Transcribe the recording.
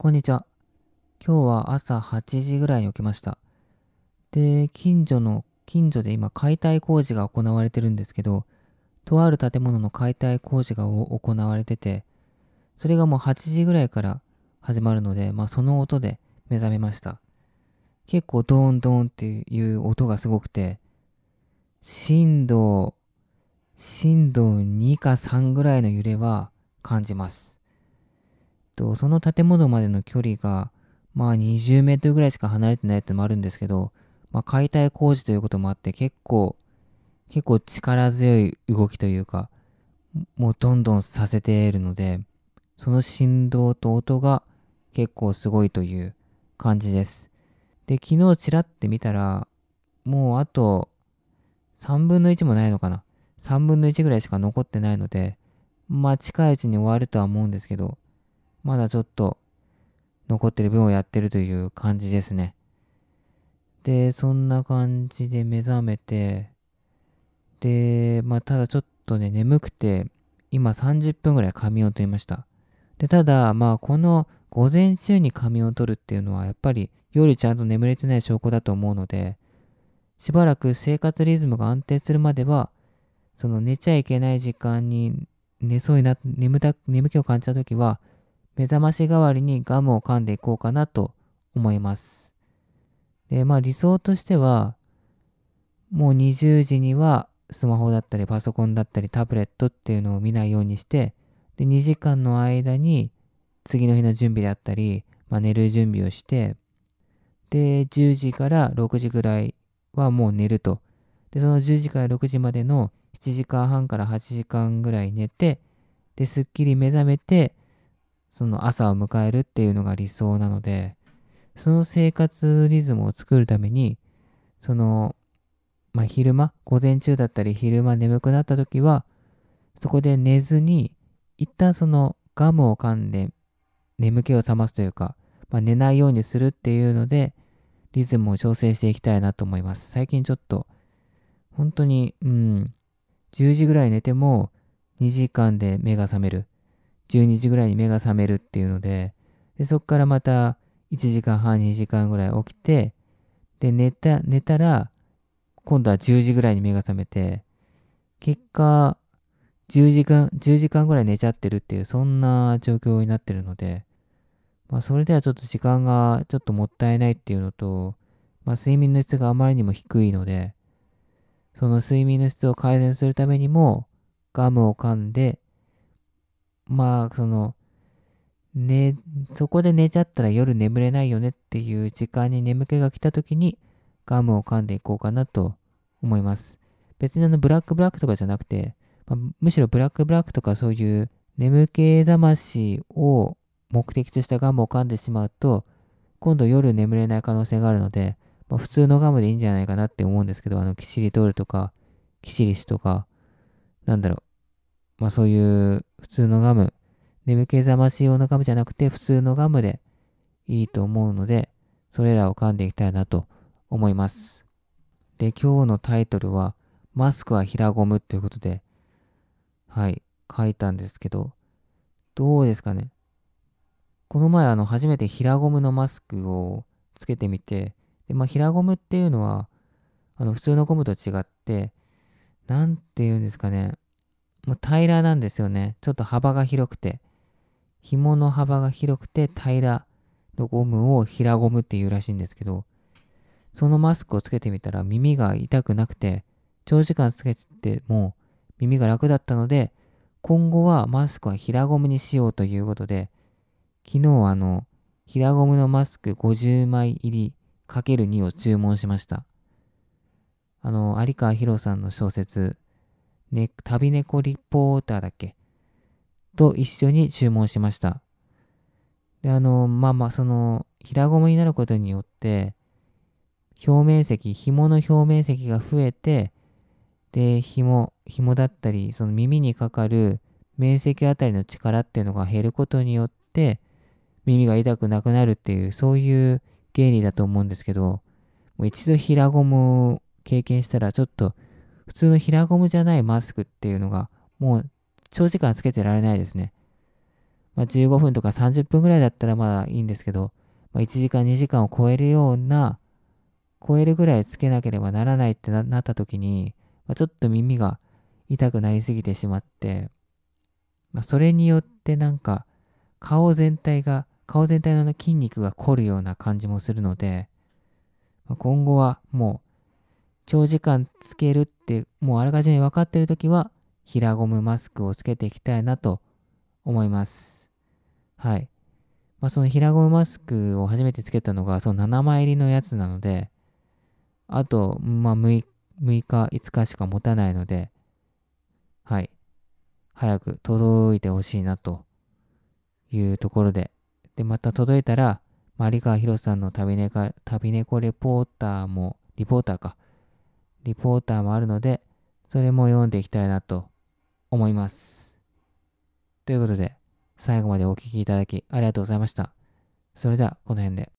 こんにちは。今日は朝8時ぐらいに起きました。で、近所で今解体工事が行われてるんですけど、とある建物の解体工事が行われてて、それがもう8時ぐらいから始まるので、その音で目覚めました。結構ドーンドーンっていう音がすごくて、震度2か3ぐらいの揺れは感じます。その建物までの距離が、20メートルぐらいしか離れてないってのもあるんですけど、解体工事ということもあって結構力強い動きというか、もうどんどんさせているので、その振動と音が結構すごいという感じです。で、昨日ちらって見たら、もうあと3分の1もないのかな。3分の1ぐらいしか残ってないので、近いうちに終わるとは思うんですけど、まだちょっと残ってる分をやってるという感じですね。で、そんな感じで目覚めて、で、ただちょっとね、眠くて、今30分ぐらい仮眠を取りました。で、ただ、この午前中に仮眠を取るっていうのは、やっぱり夜ちゃんと眠れてない証拠だと思うので、しばらく生活リズムが安定するまでは、その寝ちゃいけない時間に寝そうにな、眠気を感じたときは、目覚まし代わりにガムを噛んでいこうかなと思います。で、理想としては、もう20時にはスマホだったりパソコンだったりタブレットっていうのを見ないようにして、で、2時間の間に次の日の準備であったり、寝る準備をして、で、10時から6時ぐらいはもう寝ると。で、その10時から6時までの7時間半から8時間ぐらい寝て、で、すっきり目覚めて、その朝を迎えるっていうのが理想なので、その生活リズムを作るために、その、昼間、午前中だったり昼間眠くなった時は、そこで寝ずに、一旦そのガムを噛んで眠気を覚ますというか、寝ないようにするっていうので、リズムを調整していきたいなと思います。最近ちょっと、本当に、10時ぐらい寝ても2時間で目が覚める。12時ぐらいに目が覚めるっていうので、でそこからまた1時間半、2時間ぐらい起きて、で、寝たら、今度は10時ぐらいに目が覚めて、結果、10時間ぐらい寝ちゃってるっていう、そんな状況になってるので、それではちょっと時間がちょっともったいないっていうのと、睡眠の質があまりにも低いので、その睡眠の質を改善するためにも、ガムを噛んで、そこで寝ちゃったら夜眠れないよねっていう時間に眠気が来た時にガムを噛んでいこうかなと思います。別にブラックとかじゃなくて、むしろブラックとかそういう眠気覚ましを目的としたガムを噛んでしまうと、今度夜眠れない可能性があるので、普通のガムでいいんじゃないかなって思うんですけど、キシリトールとか、キシリスとか、そういう普通のガム、眠気覚まし用のガムじゃなくて普通のガムでいいと思うので、それらを噛んでいきたいなと思います。で、今日のタイトルは、マスクは平ゴムということで、書いたんですけど、どうですかね。この前、初めて平ゴムのマスクをつけてみて、で平ゴムっていうのは、普通のゴムと違って、なんて言うんですかね。もう平らなんですよね。ちょっと幅が広くて。紐の幅が広くて平らのゴムを平ゴムっていうらしいんですけど、そのマスクをつけてみたら耳が痛くなくて、長時間つけても耳が楽だったので、今後はマスクは平ゴムにしようということで、昨日平ゴムのマスク50枚入り ×2 を注文しました。有川博さんの小説、旅猫リポーターだっけと一緒に注文しました。で、その、平ゴムになることによって、紐の表面積が増えて、で、紐だったり、その耳にかかる面積あたりの力っていうのが減ることによって、耳が痛くなくなるっていう、そういう原理だと思うんですけど、もう一度平ゴムを経験したら、ちょっと、普通の平ゴムじゃないマスクっていうのがもう長時間つけてられないですね。15分とか30分ぐらいだったらまだいいんですけど、1時間2時間を超えるぐらいつけなければならないってなった時に、ちょっと耳が痛くなりすぎてしまって、それによってなんか顔全体の筋肉が凝るような感じもするので、今後はもう長時間つけるってもうあらかじめ分かっているときは平ゴムマスクをつけていきたいなと思います。はい。その平ゴムマスクを初めてつけたのがその7枚入りのやつなので、あと6日5日しか持たないので、はい。早く届いてほしいなというところで、また届いたら有川博さんの旅猫リポーターもあるので、それも読んでいきたいなと思います。ということで、最後までお聞きいただきありがとうございました。それでは、この辺で。